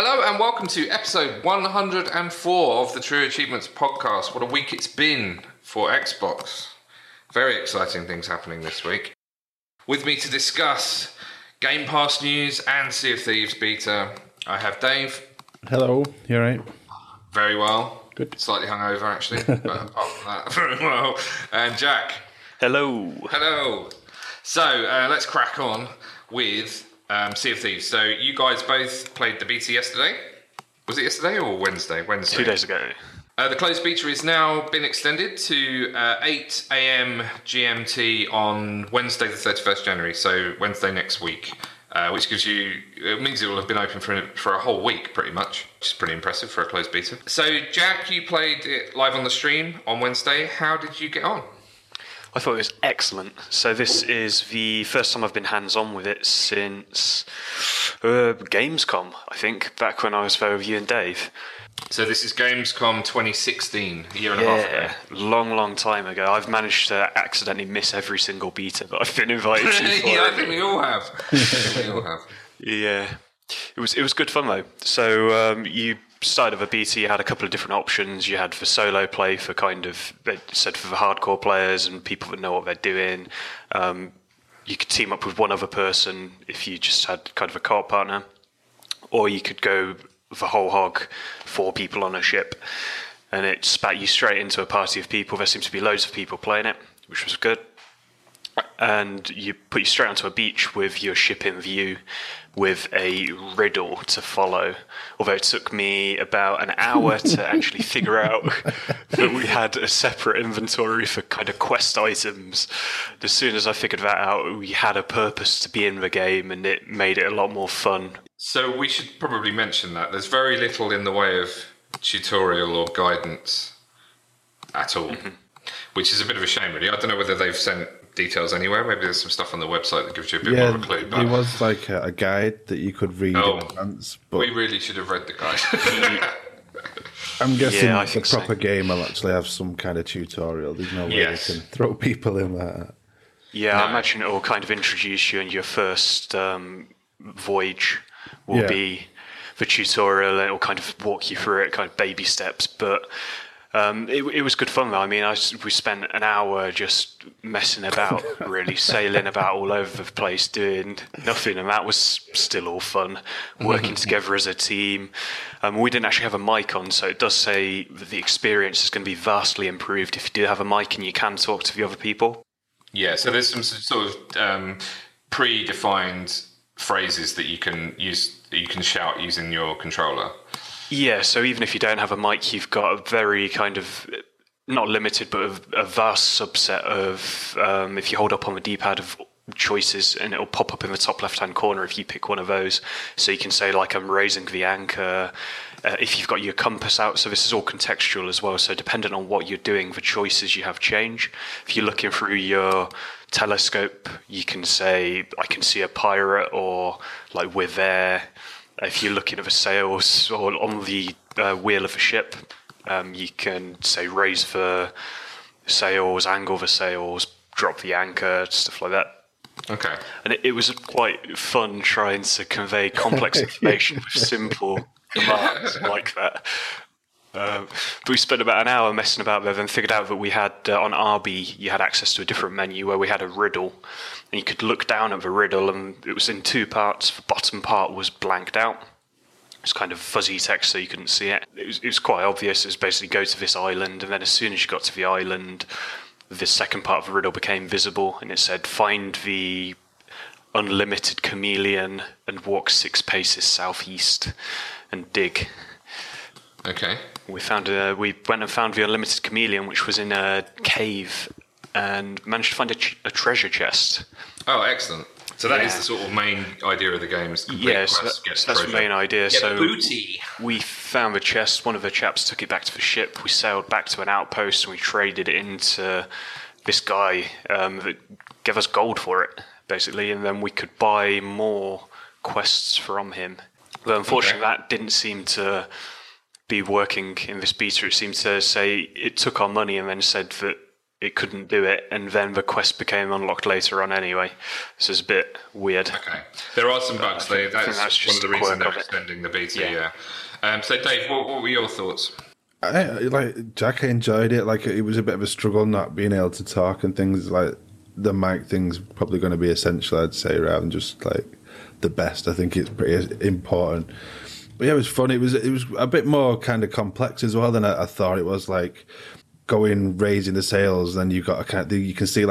Hello and welcome to episode 104 of the True Achievements podcast. What a week it's been for Xbox. Very exciting things happening this week. With me to discuss Game Pass news and Sea of Thieves beta, I have Dave. Hello, you alright? Very well. Good. Slightly hungover actually, but apart from that, very well. And Jack. Hello. Hello. So let's crack on with Sea of Thieves. So you guys both played the beta yesterday. Was it yesterday or Wednesday? Wednesday. 2 days ago. The closed beta has now been extended to 8 a.m. GMT on Wednesday the 31st January, so Wednesday next week, which gives you, it means it will have been open for a whole week pretty much, which is pretty impressive for a closed beta. So Jack, you played it live on the stream on Wednesday. How did you get on? I thought it was excellent. So this is the first time I've been hands-on with it since Gamescom, I think, back when I was there with you and Dave. So this is Gamescom 2016, a year and a half ago. Long time ago. I've managed to accidentally miss every single beta that I've been invited to. Yeah, I think we all have. Yeah. It was good fun, though. So you started with a beta, you had a couple of different options. You had for solo play, for kind of, they said for the hardcore players and people that know what they're doing. You could team up with one other person if you just had kind of a co-op partner. Or you could go the whole hog, 4 people on a ship, and it spat you straight into a party of people. There seemed to be loads of people playing it, which was good. And you put you straight onto a beach with your ship in view with a riddle to follow. Although it took me about an hour to actually figure out that we had a separate inventory for kind of quest items. As soon as I figured that out, we had a purpose to be in the game and it made it a lot more fun. So we should probably mention that. There's very little in the way of tutorial or guidance at all, which is a bit of a shame, really. I don't know whether they've sent details anywhere. Maybe there's some stuff on the website that gives you a bit more of a clue. But it was like a guide that you could read in advance. But we really should have read the guide. I'm guessing the proper game will actually have some kind of tutorial. There's no way they can throw people in that. Yeah, no. I imagine it will kind of introduce you in your first voyage. Will be the tutorial, and it will kind of walk you through it, kind of baby steps. But it was good fun, though. I mean, we spent an hour just messing about, really, sailing about all over the place, doing nothing, and that was still all fun, working together as a team. We didn't actually have a mic on, so it does say that the experience is going to be vastly improved if you do have a mic and you can talk to the other people. Yeah, so there's some sort of predefined phrases that you can use, you can shout using your controller. Yeah, so even if you don't have a mic, you've got a very kind of, not limited, but a vast subset of, if you hold up on the D-pad of choices, and it'll pop up in the top left-hand corner if you pick one of those. So you can say, like, I'm raising the anchor. If you've got your compass out, so this is all contextual as well. So dependent on what you're doing, the choices you have change. If you're looking through your telescope, you can say, I can see a pirate, or, like, we're there. If you're looking at the sails or on the wheel of a ship, you can say raise the sails, angle the sails, drop the anchor, stuff like that. Okay. And it was quite fun trying to convey complex information with simple commands like that. But we spent about an hour messing about there, then figured out that we had on RB you had access to a different menu where we had a riddle, and you could look down at the riddle, and it was in 2 parts. The bottom part was blanked out. It was kind of fuzzy text, so you couldn't see it. It was quite obvious. It was basically go to this island, and then as soon as you got to the island, the second part of the riddle became visible, and it said find the unlimited chameleon and walk 6 paces southeast and dig. Okay. We went and found the unlimited chameleon, which was in a cave, and managed to find a treasure chest. Oh, excellent! So that is the sort of main idea of the game. Is that's the main idea. Get booty. We found the chest. One of the chaps took it back to the ship. We sailed back to an outpost, and we traded it into this guy that gave us gold for it, basically, and then we could buy more quests from him. But unfortunately, that didn't seem to be working in this beta. It seemed to say it took our money and then said that it couldn't do it, and then the quest became unlocked later on anyway. So it's a bit weird. Okay, there are some bugs. That's one of the reasons they're extending the beta. Yeah. So Dave, what were your thoughts? Jack enjoyed it. It was a bit of a struggle not being able to talk and things. The mic thing's probably going to be essential, I'd say, rather than just the best. I think it's pretty important. But yeah, it was fun. It was a bit more kind of complex as well than I thought. It was raising the sails, then you got you can see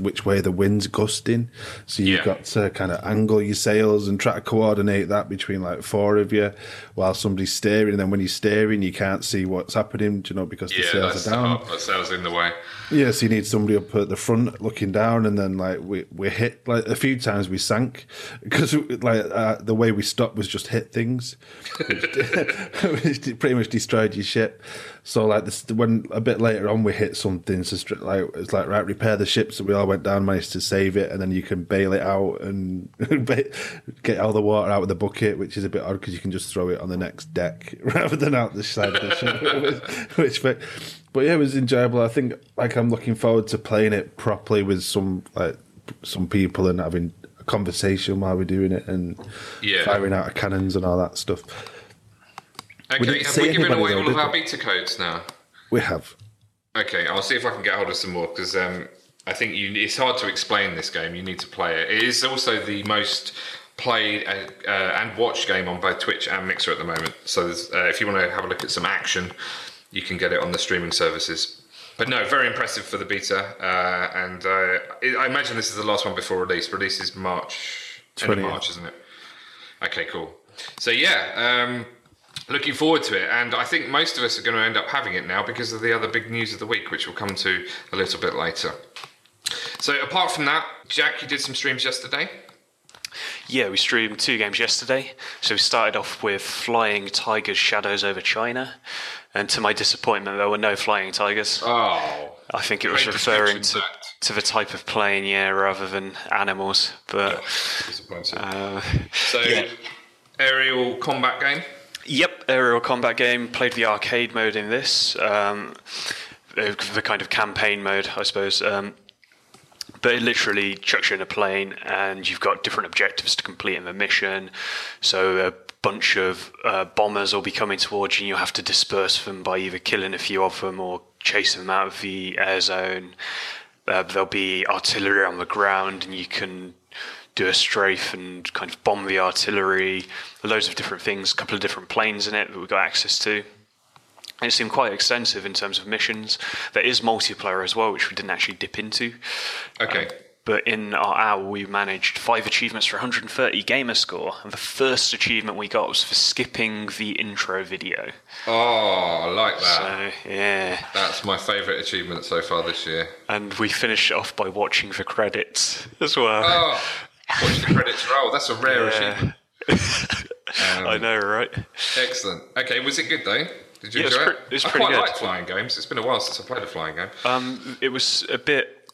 which way the wind's gusting. So you've got to kind of angle your sails and try to coordinate that between four of you while somebody's steering. And then when you're steering, you can't see what's happening, because the sails are down. The sails in the way. Yeah, so you need somebody up at the front looking down, and then we hit a few times. We sank because the way we stopped was just hit things, which pretty much destroyed your ship. So when a bit later on we hit something, so it's right, repair the ship. So we all went down, managed to save it, and then you can bail it out and get all the water out of the bucket, which is a bit odd because you can just throw it on the next deck rather than out the side of the ship. But yeah, it was enjoyable. I think I'm looking forward to playing it properly with some people and having a conversation while we're doing it and firing out of cannons and all that stuff. Okay, have we given away all of our beta codes now? We have. Okay, I'll see if I can get hold of some more because I think it's hard to explain this game. You need to play it. It is also the most played and watched game on both Twitch and Mixer at the moment. So if you want to have a look at some action, you can get it on the streaming services. But no, very impressive for the beta. I imagine this is the last one before release. Release is March, 20th. End of March, isn't it? Okay, cool. So yeah, looking forward to it. And I think most of us are going to end up having it now because of the other big news of the week, which we'll come to a little bit later. So apart from that, Jack, you did some streams yesterday. Yeah, we streamed two games yesterday. So we started off with Flying Tigers Shadows over China. And to my disappointment, there were no flying tigers. Oh. I think it was referring to the type of plane, rather than animals. But disappointing. Aerial combat game? Yep, aerial combat game. Played the arcade mode in this. The kind of campaign mode, I suppose. But it literally chucks you in a plane and you've got different objectives to complete in the mission. So a bunch of bombers will be coming towards you and you'll have to disperse them by either killing a few of them or chasing them out of the air zone. There'll be artillery on the ground and you can do a strafe and kind of bomb the artillery. Loads of different things, a couple of different planes in it that we've got access to. And it seemed quite extensive in terms of missions. There is multiplayer as well, which we didn't actually dip into. Okay. But in our hour, we managed 5 achievements for 130 gamer score. And the first achievement we got was for skipping the intro video. Oh, I like that. So, yeah. That's my favourite achievement so far this year. And we finished it off by watching the credits as well. Oh, watch the credits roll. That's a rare achievement. I know, right? Excellent. Okay, was it good, though? Did you enjoy it? It's pretty good. I quite like flying games. It's been a while since I played a flying game. It was a bit...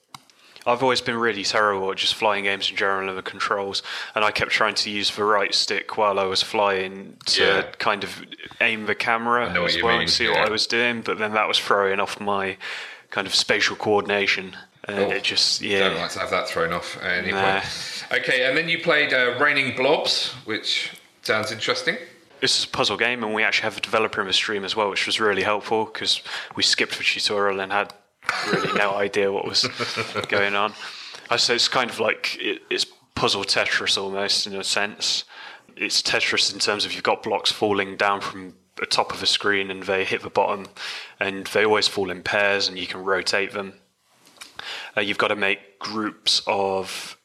I've always been really terrible at just flying games in general and the controls, and I kept trying to use the right stick while I was flying to kind of aim the camera as well and see what I was doing, but then that was throwing off my kind of spatial coordination. And it just, don't like to have that thrown off at any point. Okay, and then you played Raining Blobs, which sounds interesting. This is a puzzle game, and we actually have a developer in the stream as well, which was really helpful because we skipped the tutorial and had really no idea what was going on. So it's kind of it's puzzle Tetris almost in a sense. It's Tetris in terms of you've got blocks falling down from the top of the screen and they hit the bottom, and they always fall in pairs and you can rotate them. You've got to make groups of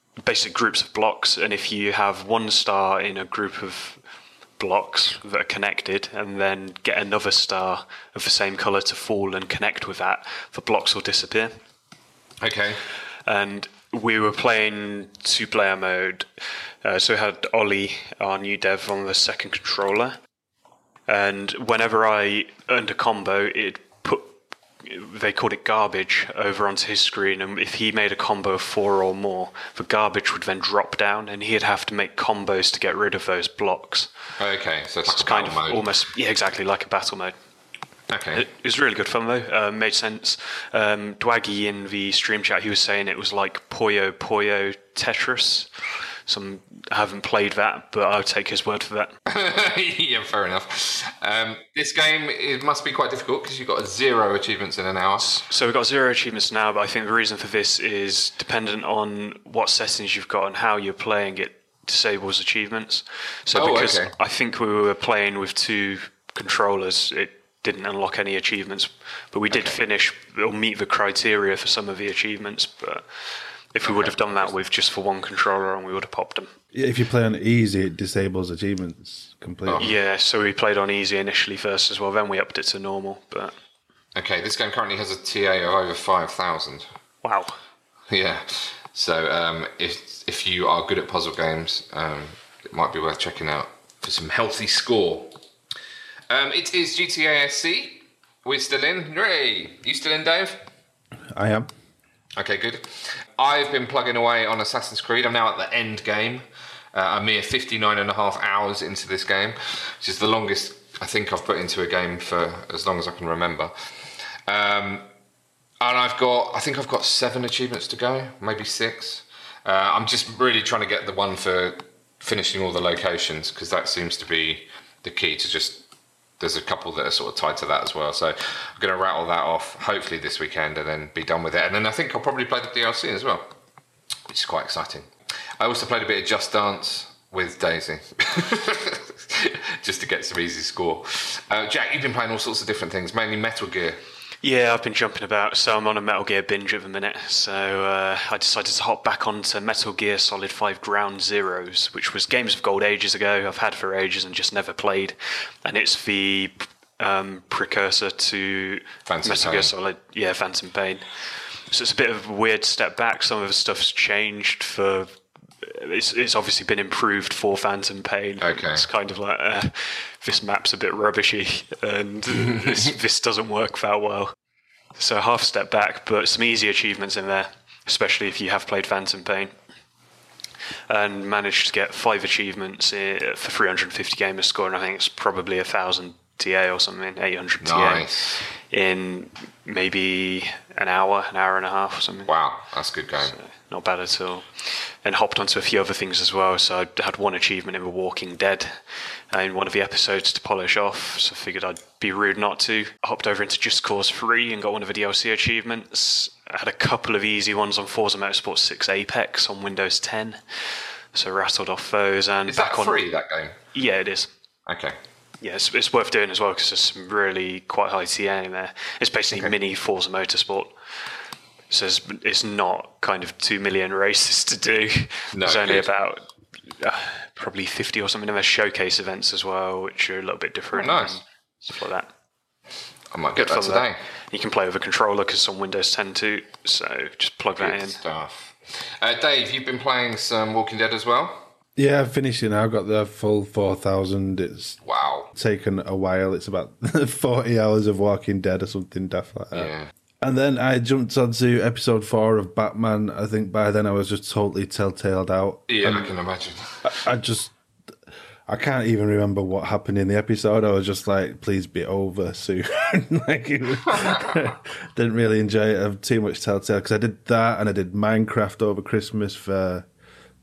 blocks, and if you have one star in a group of blocks that are connected and then get another star of the same colour to fall and connect with that, the blocks will disappear. Okay. And we were playing 2-player mode, so we had Ollie, our new dev, on the second controller, and whenever I earned a combo, they called it garbage, over onto his screen, and if he made a combo of 4 or more, the garbage would then drop down and he'd have to make combos to get rid of those blocks. Okay, so it's kind of mode. Almost, yeah, exactly, like a battle mode. Okay. It was really good fun, though. Made sense. Dwaggy in the stream chat, he was saying it was like Puyo Puyo Tetris. Some haven't played that, but I'll take his word for that. Yeah, fair enough. This game, it must be quite difficult because you've got 0 achievements in an hour. So we've got 0 achievements now, but I think the reason for this is dependent on what settings you've got and how you're playing it disables achievements. So because okay. I think we were playing with 2 controllers, it didn't unlock any achievements, but we did finish or meet the criteria for some of the achievements, but... If we would have done that with just for 1 controller on, we would have popped them. If you play on easy, it disables achievements completely. Oh. Yeah, so we played on easy initially first as well, then we upped it to normal. But okay, this game currently has a TA of over 5,000. Wow. Yeah, so if you are good at puzzle games, it might be worth checking out for some healthy score. It is GTA SC. We're still in. Hooray! You still in, Dave? I am. Okay, good. I've been plugging away on Assassin's Creed. I'm now at the end game. A mere 59 and a half hours into this game, which is the longest I think I've put into a game for as long as I can remember. And I think I've got 7 achievements to go, maybe 6. I'm just really trying to get the one for finishing all the locations, because that seems to be the key to just... There's a couple that are sort of tied to that as well. So I'm going to rattle that off, hopefully this weekend, and then be done with it. And then I think I'll probably play the DLC as well, which is quite exciting. I also played a bit of Just Dance with Daisy, just to get some easy score. Jack, you've been playing all sorts of different things, mainly Metal Gear. Yeah, I've been jumping about, so I'm on a Metal Gear binge at the minute. So I decided to hop back onto Metal Gear Solid 5: Ground Zeroes, which was Games of Gold ages ago. I've had for ages and just never played. And it's the precursor to Metal Gear Solid, yeah, Phantom Pain. So it's a bit of a weird step back. Some of the stuff's changed for... It's obviously been improved for Phantom Pain. Okay. It's kind of like, this map's a bit rubbishy and this doesn't work that well. So half step back, but some easy achievements in there, especially if you have played Phantom Pain. And managed to get 5 achievements for 350 gamer score, and I think it's probably 1,000 TA or something, 800 nice. TA in maybe an hour and a half or something. Wow, that's a good game. So, not bad at all. And hopped onto a few other things as well. So I had 1 achievement in The Walking Dead in one of the episodes to polish off. So I figured I'd be rude not to. I hopped over into Just Cause 3 and got one of the DLC achievements. I had a couple of easy ones on Forza Motorsport 6 Apex on Windows 10. So rattled off those. And is back that free, that game? Yeah, it is. Okay. Yeah, it's worth doing as well because there's some really quite high TA in there. It's basically mini Forza Motorsport. So it's not kind of 2 million races to do. No, there's only about probably 50 or something. And there's showcase events as well, which are a little bit different. Oh, nice. Stuff like that. I might get that today. There. You can play with a controller because it's on Windows 10 too. So just plug that in. Good stuff. Dave, you've been playing some Walking Dead as well? Yeah, I've finished it now. I've got the full 4,000. It's taken a while. It's about 40 hours of Walking Dead or something daft like that. Yeah. And then I jumped onto episode 4 of Batman. I think by then I was just totally telltaled out. Yeah, and I can imagine. I can't even remember what happened in the episode. I was just like, please be over soon. Didn't really enjoy it. I have too much telltale because I did that and I did Minecraft over Christmas for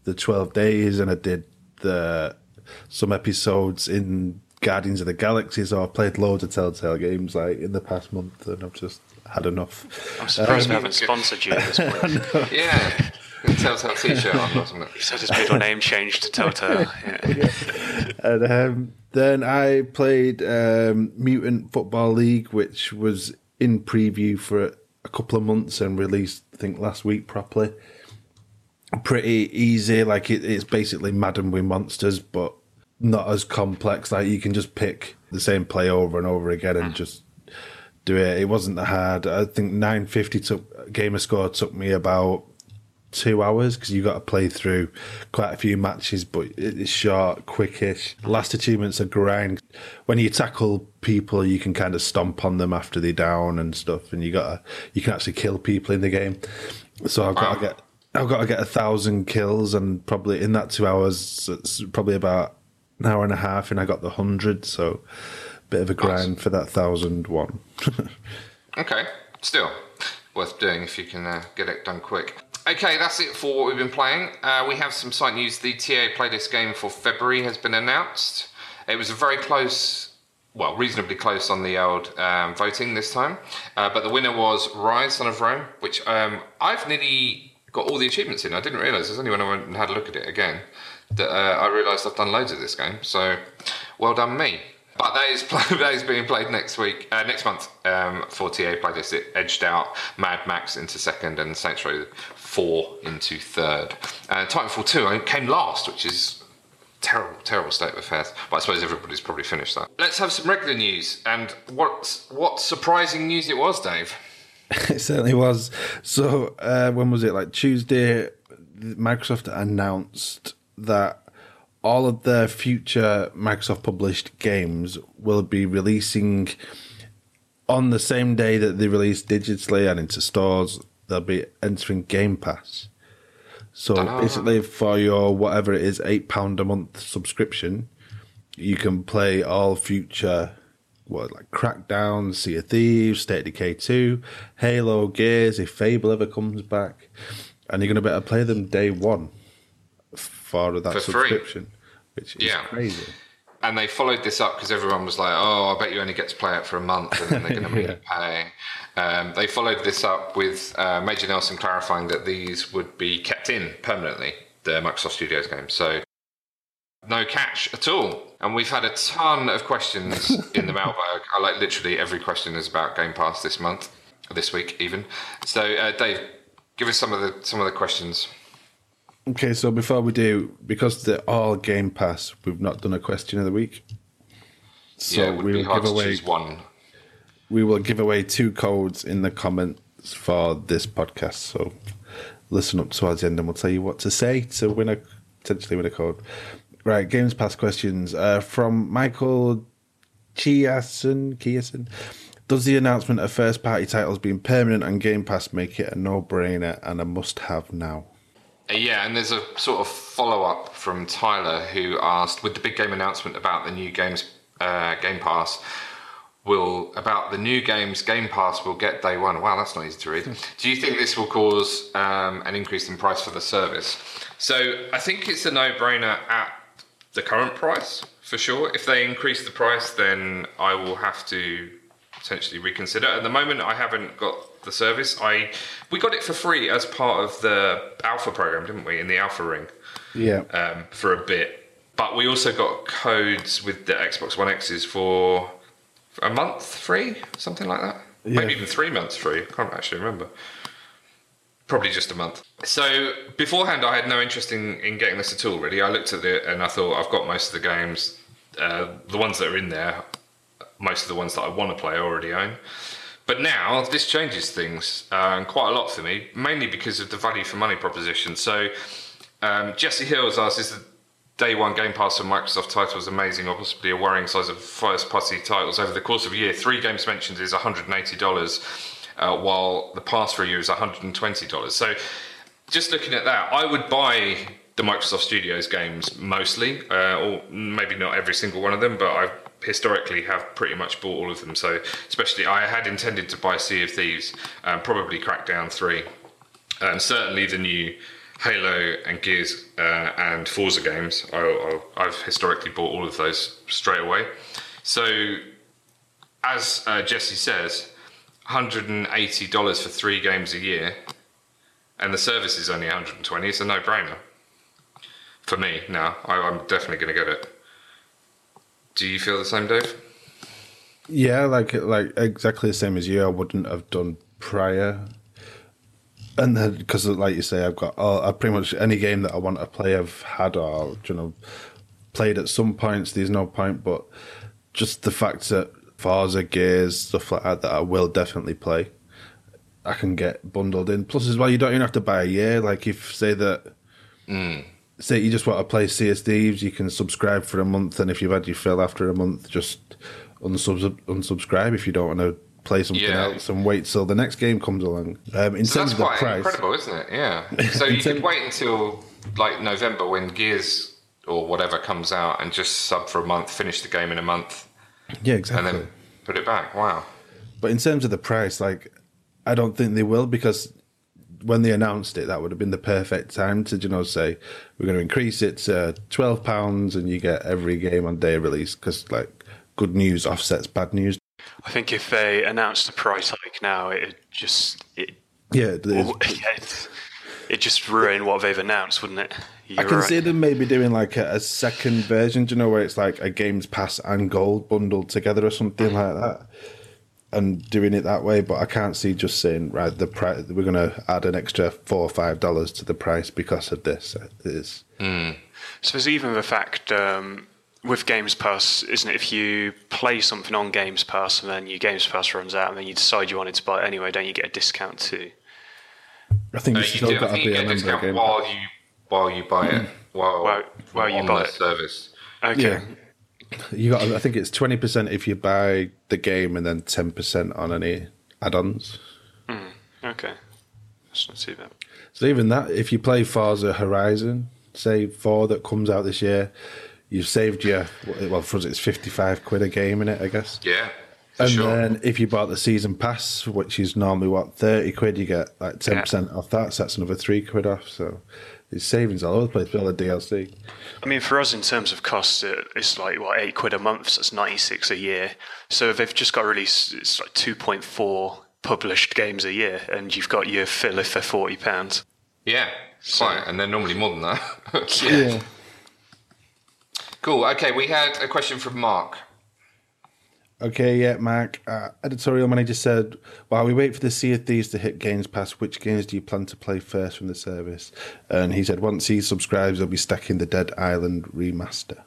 the 12 days and I did some episodes in Guardians of the Galaxy. So I've played loads of telltale games like in the past month and I've just... had enough. I'm surprised we haven't sponsored you at this point. Yeah. Telltale t-shirt on, wasn't it? He said his middle name changed to Telltale. Yeah. And then I played Mutant Football League, which was in preview for a couple of months and released, I think, last week properly. Pretty easy. Like it's basically Madden with monsters, but not as complex. Like you can just pick the same play over and over again and just do it. It wasn't that hard. I think 950 gamer score took me about 2 hours because you got to play through quite a few matches, but it's short, quickish. Last achievements are grind. When you tackle people, you can kind of stomp on them after they're down and stuff, and you can actually kill people in the game. So I've got to get 1,000 kills, and probably in that 2 hours, it's probably about an hour and a half, and I got the 100. So Bit of a grind for that 1,001. Okay, still worth doing if you can get it done quick. Okay, that's it for what we've been playing. We have some site news. The TA Play This Game for February has been announced. It was a very close, well, reasonably close on the old voting this time. But the winner was Ryse Son of Rome, which I've nearly got all the achievements in. I didn't realise. There's only when I went and had a look at it again that I realised I've done loads of this game. So, well done me. But that is being played next week, next month for TA Play This. It edged out Mad Max into second and Saints Row 4 into third. Titanfall 2 came last, which is terrible state of affairs. But I suppose everybody's probably finished that. Let's have some regular news. And what surprising news it was, Dave. It certainly was. So when was it? Like Tuesday, Microsoft announced that all of their future Microsoft-published games will be releasing on the same day that they release digitally and into stores. They'll be entering Game Pass. So basically for your, whatever it is, £8 a month subscription, you can play all future, like Crackdown, Sea of Thieves, State of Decay 2, Halo, Gears, if Fable ever comes back. And you're going to be able to play them day one. Far of that subscription, which is crazy. And they followed this up because everyone was like, oh, I bet you only get to play it for a month and then they're going to make you pay. They followed this up with Major Nelson clarifying that these would be kept in permanently, the Microsoft Studios games. So no catch at all. And we've had a ton of questions in the mailbag. Like literally every question is about Game Pass this month, this week even. So Dave, give us some of the questions. Okay, so before we do, because they're all Game Pass, we've not done a question of the week. So yeah, it would be hard to choose one. We will give away 2 codes in the comments for this podcast. So listen up towards the end and we'll tell you what to say to potentially win a code. Right, Games Pass questions. From Michael Chiasen. Does the announcement of first-party titles being permanent on Game Pass make it a no-brainer and a must-have now? Yeah, and there's a sort of follow-up from Tyler who asked, with the big game announcement about the new games Game Pass, Game Pass will get day one. Wow, that's not easy to read. Do you think this will cause an increase in price for the service? So I think it's a no-brainer at the current price, for sure. If they increase the price, then I will have to potentially reconsider. At the moment, I haven't got the service. We got it for free as part of the alpha program, didn't we? In the alpha ring, for a bit. But we also got codes with the Xbox One X's for a month free, something like that. Yeah. Maybe even 3 months free. I can't actually remember. Probably just a month. So beforehand, I had no interest in getting this at all. Really, I looked at it and I thought, I've got most of the games, the ones that are in there. Most of the ones that I want to play I already own. But now, this changes things quite a lot for me, mainly because of the value for money proposition. So, Jesse Hills asks, is the day one Game Pass for Microsoft titles amazing or possibly a worrying size of first-party titles? Over the course of a year, 3 games mentioned is $180, while the pass for a year is $120. So, just looking at that, I would buy the Microsoft Studios games mostly, or maybe not every single one of them, but I've historically have pretty much bought all of them. So especially I had intended to buy Sea of Thieves, probably Crackdown 3, and certainly the new Halo and Gears and Forza games. I've historically bought all of those straight away. So as Jesse says, $180 for 3 games a year and the service is only $120, it's a no-brainer. For me, now, I'm definitely going to get it. Do you feel the same, Dave? Yeah, like exactly the same as you. I wouldn't have done prior, and then because, like you say, I've got pretty much any game that I want to play. I've had or played at some points. There's no point, but just the fact that Forza, Gears, stuff like that I will definitely play. I can get bundled in. Plus, as well, you don't even have to buy a year. Like if say that. Say you just want to play Sea of Thieves, you can subscribe for a month, and if you've had your fill after a month, just unsubscribe if you don't want to play something else and wait till the next game comes along. So that's quite incredible, isn't it? Yeah. So you could wait until like November when Gears or whatever comes out and just sub for a month, finish the game in a month, Yeah, exactly. And then put it back. Wow. But in terms of the price, like, I don't think they will, because when they announced it, that would have been the perfect time to, you know, say, we're going to increase it to £12 and you get every game on day of release, because, like, good news offsets bad news. I think if they announced the price hike now, it just ruined what they've announced, wouldn't it? I can see them maybe doing like a second version, do you know, where it's like a Games Pass and Gold bundled together or something like that, and doing it that way. But I can't see just saying, right, the price, we're going to add an extra $4 or $5 to the price because of this. So there's even the fact with Games Pass, isn't it? If you play something on Games Pass and then your Games Pass runs out and then you decide you wanted to buy it anyway, don't you get a discount too? I think you still got to be a member of Game Pass while you buy it, while you buy the service. Okay. Yeah. I think it's 20% if you buy the game and then 10% on any add-ons. Mm, okay. That's not too bad. So even that, if you play Forza Horizon, say 4 that comes out this year, you've saved your, well, for us it's 55 quid a game in it, I guess. Yeah. And then if you bought the season pass, which is normally, 30 quid, you get like 10% off that, so that's another 3 quid off. So it's savings all over the place for all the DLC. I mean, for us, in terms of cost, it's like, 8 quid a month, so it's 96 a year. So they've just got to release, it's like 2.4 published games a year, and you've got your fill if they're £40. Yeah, quite, and they're normally more than that. Yeah. Cool, okay, we had a question from Mark. Okay, yeah, Mark. Editorial manager said, while we wait for the Sea of Thieves to hit Games Pass, which games do you plan to play first from the service? And he said, once he subscribes, he'll be stacking the Dead Island remaster.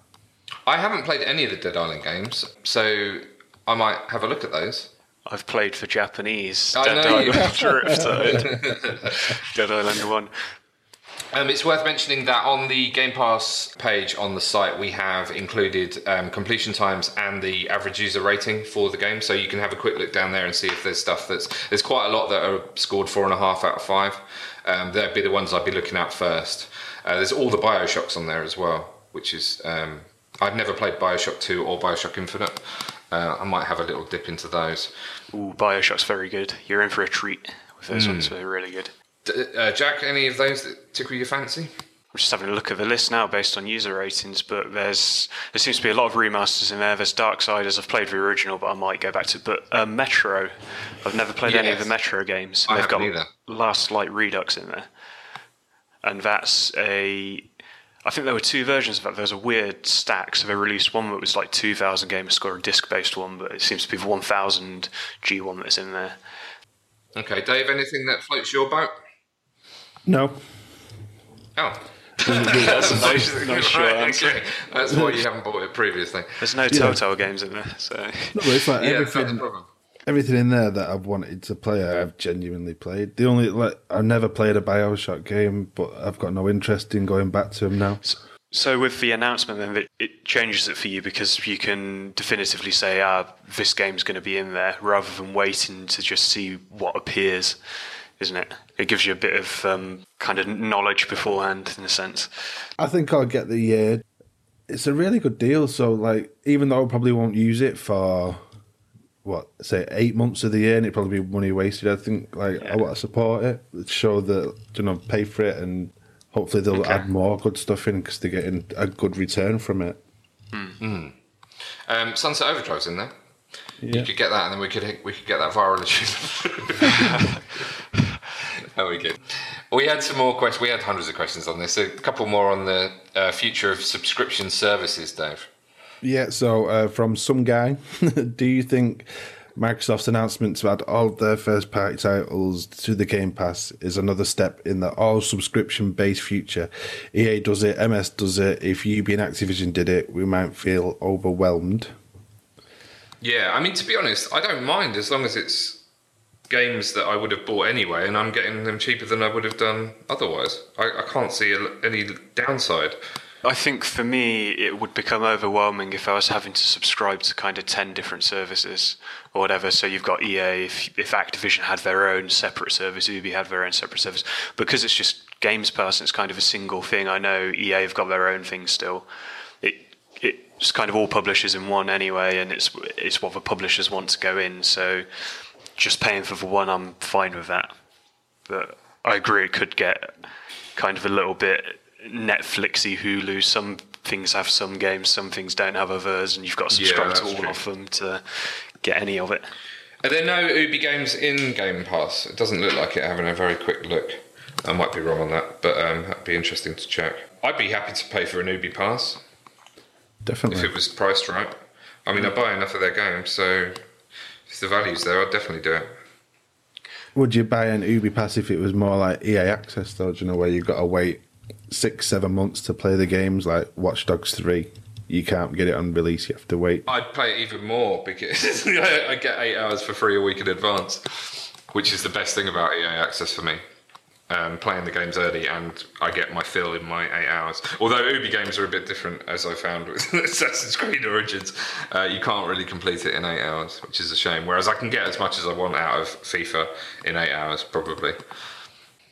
I haven't played any of the Dead Island games, so I might have a look at those. I've played for Japanese Dead Island Drift. Dead Island 1. It's worth mentioning that on the Game Pass page on the site, we have included completion times and the average user rating for the game. So you can have a quick look down there and see if there's stuff there's quite a lot that are scored 4.5 out of 5. That'd be the ones I'd be looking at first. There's all the Bioshocks on there as well, which is, I've never played Bioshock 2 or Bioshock Infinite. I might have a little dip into those. Ooh, Bioshock's very good. You're in for a treat with those ones. They're really good. Jack, any of those that tickle your fancy? I'm just having a look at the list now based on user ratings, but there seems to be a lot of remasters in there. There's Darksiders, I've played the original, but I might go back to it. But Metro, I've never played any of the Metro games. I haven't either. Last Light Redux in there. And that's I think there were 2 versions of that. There's a weird stack, so they released one that was like 2,000 gamer score, a disc-based one, but it seems to be the 1,000 G1 that's in there. Okay, Dave, anything that floats your boat? No. Oh. That's why you haven't bought it previously. There's no Telltale games in there, so... No, it's like that's the problem. Everything in there that I've wanted to play, I've genuinely played. The only, I've never played a Bioshock game, but I've got no interest in going back to them now. So with the announcement, then, it changes it for you, because you can definitively say, this game's going to be in there, rather than waiting to just see what appears, isn't it? It gives you a bit of kind of knowledge beforehand, in a sense. I think I'll get the year. It's a really good deal. So, even though I probably won't use it for, say 8 months of the year, and it'd probably be money wasted, I think I want to support it, show that, pay for it, and hopefully they'll add more good stuff in, because they're getting a good return from it. Mm. Sunset Overdrive's in there. Yeah. You could get that, and then we could get that viral issue. Oh, we good. We had some more questions. We had hundreds of questions on this. A couple more on the future of subscription services, Dave. Yeah, so from some guy, do you think Microsoft's announcement to add all of their first-party titles to the Game Pass is another step in the all-subscription-based future? EA does it, MS does it. If UB and Activision did it, we might feel overwhelmed. Yeah, I mean, to be honest, I don't mind as long as it's games that I would have bought anyway, and I'm getting them cheaper than I would have done otherwise. I can't see any downside. I think for me it would become overwhelming if I was having to subscribe to kind of 10 different services or whatever. So you've got EA, if Activision had their own separate service, Ubi had their own separate service. Because it's just Games Pass, it's kind of a single thing. I know EA have got their own thing still. It it's kind of all publishers in one anyway, and it's what the publishers want to go in. So just paying for the one, I'm fine with that. But I agree, it could get kind of a little bit Netflixy, Hulu. Some things have some games, some things don't have others, and you've got to subscribe to all of them to get any of it. Are there no Ubi games in Game Pass? It doesn't look like it, having a very quick look. I might be wrong on that, but that'd be interesting to check. I'd be happy to pay for an Ubi Pass. Definitely. If it was priced right. I mean, I buy enough of their games, so if the value's there, I'd definitely do it. Would you buy an Ubi Pass if it was more like EA Access, though, do you know, where you've got to wait 6-7 months to play the games, like Watch Dogs 3? You can't get it on release, you have to wait. I'd play it even more because I get 8 hours for free a week in advance, which is the best thing about EA Access for me. Playing the games early, and I get my fill in my 8 hours. Although Ubi games are a bit different, as I found with Assassin's Creed Origins. You can't really complete it in 8 hours, which is a shame. Whereas I can get as much as I want out of FIFA in 8 hours, probably.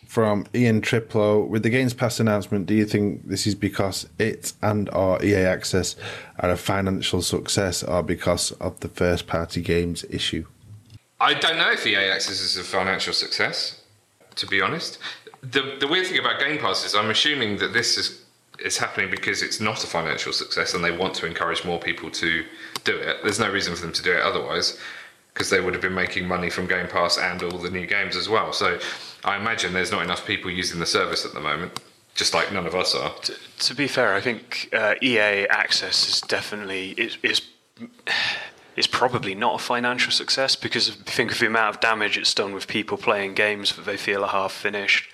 From Ian Triplow, with the Games Pass announcement, do you think this is because it and or EA Access are a financial success, or because of the first party games issue? I don't know if EA Access is a financial success, to be honest. The weird thing about Game Pass is I'm assuming that this is happening because it's not a financial success and they want to encourage more people to do it. There's no reason for them to do it otherwise, because they would have been making money from Game Pass and all the new games as well. So I imagine there's not enough people using the service at the moment, just like none of us are. To be fair, I think EA Access is definitely... It's probably not a financial success, because think of the amount of damage it's done with people playing games that they feel are half finished.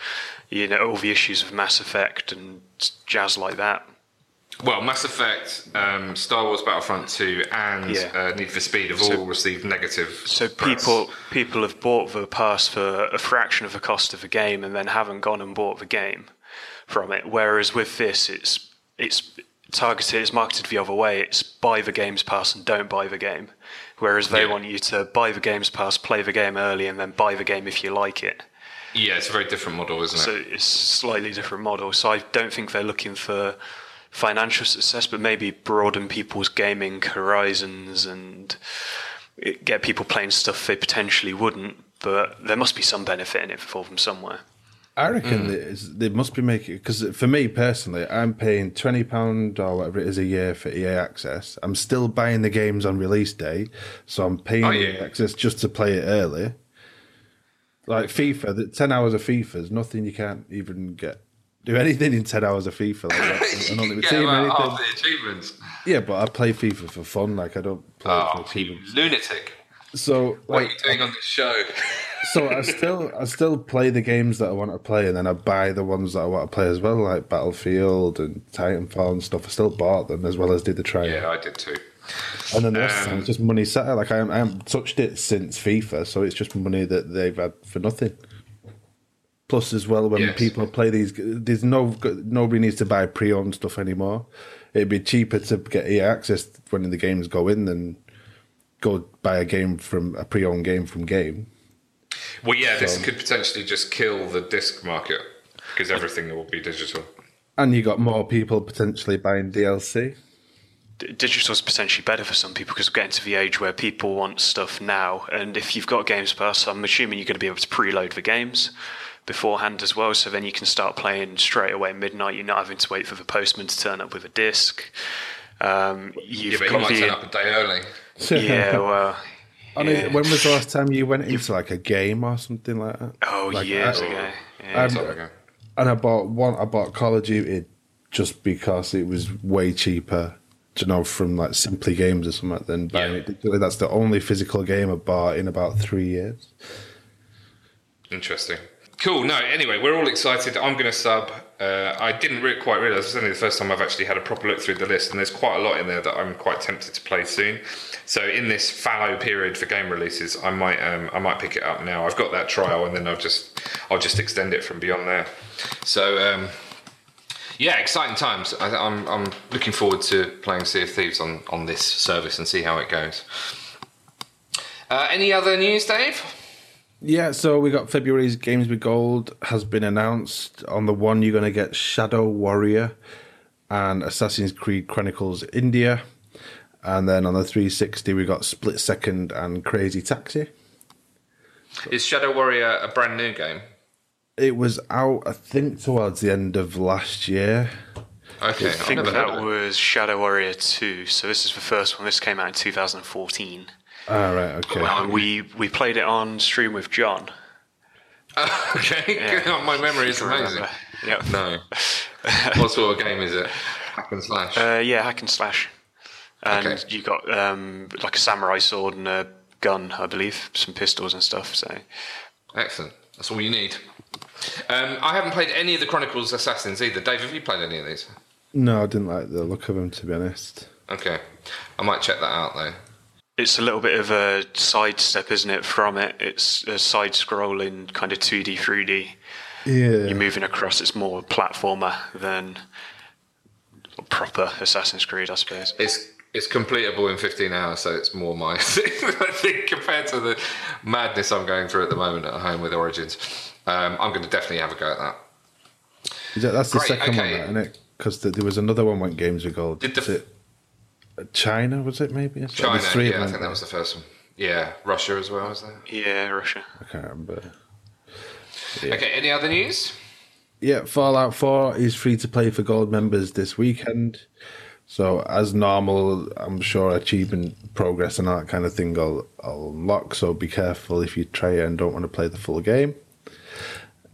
You know, all the issues of Mass Effect and jazz like that. Well, Mass Effect, Star Wars Battlefront 2 and Need for Speed have all received negative press. People have bought the pass for a fraction of the cost of the game and then haven't gone and bought the game from it. Whereas with this, it's marketed the other way. It's buy the Games Pass and don't buy the game. Whereas they want you to buy the Games Pass, play the game early, and then buy the game if you like it. Yeah, it's a very different model, isn't it? So it's a slightly different model. So I don't think they're looking for financial success, but maybe broaden people's gaming horizons and get people playing stuff they potentially wouldn't. But there must be some benefit in it for them somewhere. I reckon they must be making... Because for me, personally, I'm paying £20 or whatever it is a year for EA Access. I'm still buying the games on release day, so I'm paying Access just to play it early. Like FIFA, the 10 hours of FIFA is nothing. You can't even do anything in 10 hours of FIFA. Like that. I don't think it's half the achievements. Yeah, but I play FIFA for fun. Like, I don't play it for achievements. Lunatic. So, like, what are you doing on this show? So I still play the games that I want to play, and then I buy the ones that I want to play as well, like Battlefield and Titanfall and stuff. I still bought them as well as did the trial. Yeah, I did too. And then the rest of the time, it's just money sat there. Like, I haven't touched it since FIFA, so it's just money that they've had for nothing. Plus, as well, when people play these, there's nobody needs to buy pre-owned stuff anymore. It'd be cheaper to get EA Access when the games go in than go buy a pre-owned game from Game. Well, this could potentially just kill the disc market, because everything will be digital. And you got more people potentially buying DLC. Digital's potentially better for some people, because we're getting to the age where people want stuff now. And if you've got Games Pass, I'm assuming you're going to be able to preload the games beforehand as well. So then you can start playing straight away at midnight. You're not having to wait for the postman to turn up with a disc. But you might turn up a day early. Yeah, well... When was the last time you went into like a game or something like that? Oh, like, years ago. And I bought Call of Duty just because it was way cheaper, you know, from like Simply Games or something, than buying it. That's the only physical game I bought in about 3 years. Interesting. Cool. No, anyway, we're all excited. I'm going to sub. I didn't quite realise. It's only the first time I've actually had a proper look through the list, and there's quite a lot in there that I'm quite tempted to play soon. So in this fallow period for game releases, I might pick it up now. I've got that trial, and then I'll just extend it from beyond there. So exciting times. I'm looking forward to playing Sea of Thieves on this service and see how it goes. Any other news, Dave? Yeah, so we got February's Games with Gold has been announced. On the one, you're going to get Shadow Warrior and Assassin's Creed Chronicles India. And then on the 360, we got Split Second and Crazy Taxi. Is Shadow Warrior a brand new game? It was out, I think, towards the end of last year. Okay, I think that was Shadow Warrior 2. So this is the first one. This came out in 2014. Ah, right, okay. Well, we played it on stream with John. Okay, yeah. My memory is amazing. Yep. No. What sort of game is it? Hack and slash? Yeah, hack and slash. And you got like a samurai sword and a gun, I believe, some pistols and stuff. So excellent. That's all you need. I haven't played any of the Chronicles Assassins either. Dave, have you played any of these? No, I didn't like the look of them, to be honest. Okay. I might check that out, though. It's a little bit of a sidestep, isn't it, from it? It's a side-scrolling kind of 2D, 3D. Yeah. You're moving across. It's more platformer than proper Assassin's Creed, I suppose. It's completable in 15 hours, so it's more my thing, I think, compared to the madness I'm going through at the moment at home with Origins. I'm going to definitely have a go at that. That's the second one, isn't it? Because there was another one when Games were Gold. China, was it, maybe? China, I think that was the first one. Yeah, Russia as well, was there? Yeah, Russia. I can't remember. Yeah. Okay, any other news? Yeah, Fallout 4 is free to play for Gold members this weekend. So as normal, I'm sure achievement progress and all that kind of thing I'll unlock, so be careful if you try and don't want to play the full game.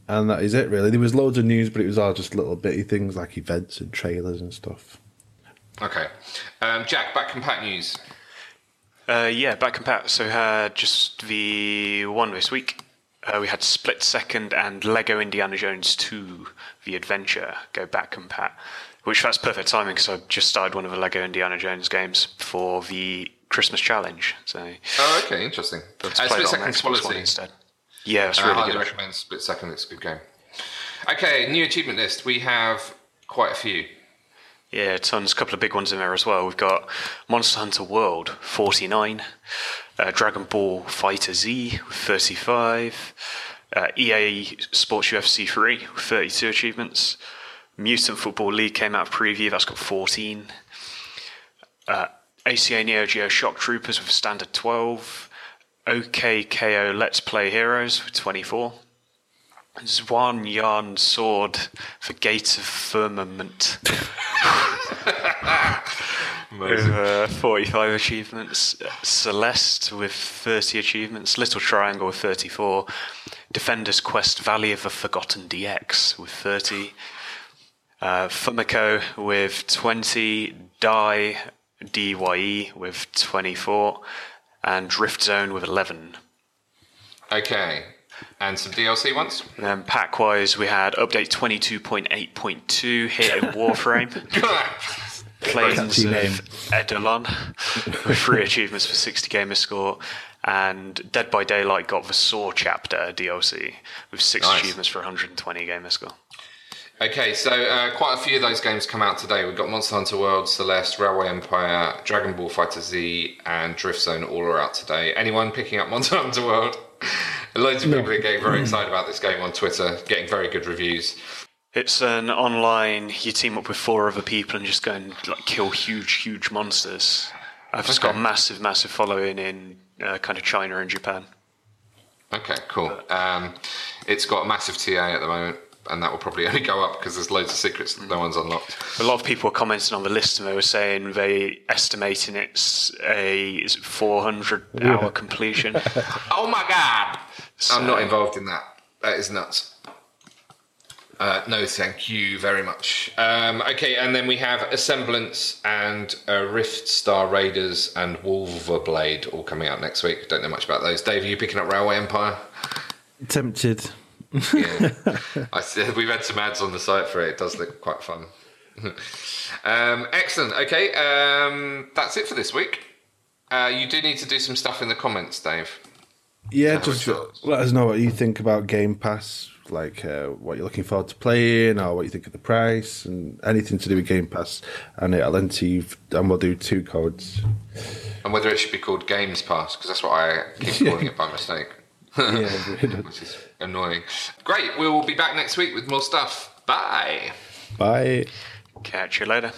And that is it, really. There was loads of news, but it was all just little bitty things like events and trailers and stuff. Okay. Jack, Back Compat news. Yeah, Back Compat. So just the one this week. We had Split Second and Lego Indiana Jones 2, The Adventure, go Back Compat. Which that's perfect timing because I just started one of the Lego Indiana Jones games for the Christmas challenge. So oh, okay, interesting. Split Second quality instead. Yeah, it's really good. I recommend Split Second. It's a good game. Okay, new achievement list. We have quite a few. Yeah, tons. A couple of big ones in there as well. We've got Monster Hunter World 49, Dragon Ball Fighter Z 35, EA Sports UFC 3 with 32 achievements. Mutant Football League came out of preview, that's got 14. ACA Neo Geo Shock Troopers with standard 12. OKKO Let's Play Heroes with 24. Zwan Yarn Sword for Gates of Firmament. With 45 achievements. Celeste with 30 achievements. Little Triangle with 34. Defender's Quest Valley of the Forgotten DX with 30. Fumiko with 20, Dai, DYE with 24, and Drift Zone with 11. Okay, and some DLC ones? And then pack-wise, we had update 22.8.2, Hit in Warframe, Plains of Eidolon, with 3 achievements for 60 gamer score, and Dead by Daylight got the Saw Chapter DLC, with 6 achievements for 120 gamer score. Okay, so quite a few of those games come out today. We've got Monster Hunter World, Celeste, Railway Empire, Dragon Ball Fighter Z, and Drift Zone all are out today. Anyone picking up Monster Hunter World? Loads of people are getting very excited about this game on Twitter, getting very good reviews. It's an online, you team up with 4 other people and just go and like kill huge, huge monsters. It's got a massive, massive following in kind of China and Japan. Okay, cool. It's got a massive TA at the moment. And that will probably only go up because there's loads of secrets that no one's unlocked. A lot of people were commenting on the list and they were saying they estimating it's a 400-hour completion. Oh my God! So, I'm not involved in that. That is nuts. No, thank you very much. Okay, and then we have Assemblance and Rift Star Raiders and Wolverblade all coming out next week. Don't know much about those. Dave, are you picking up Railway Empire? Tempted. Yeah, we've had some ads on the site for it. It does look quite fun. Excellent. Okay, that's it for this week. You do need to do some stuff in the comments, Dave. Yeah, just let us know what you think about Game Pass, like what you're looking forward to playing, or what you think of the price, and anything to do with Game Pass. And it'll enter you, and we'll do 2 codes. And whether it should be called Games Pass, because that's what I keep calling it by mistake. Yeah, which is annoying. Great, we'll be back next week with more stuff. Bye. Bye. Catch you later.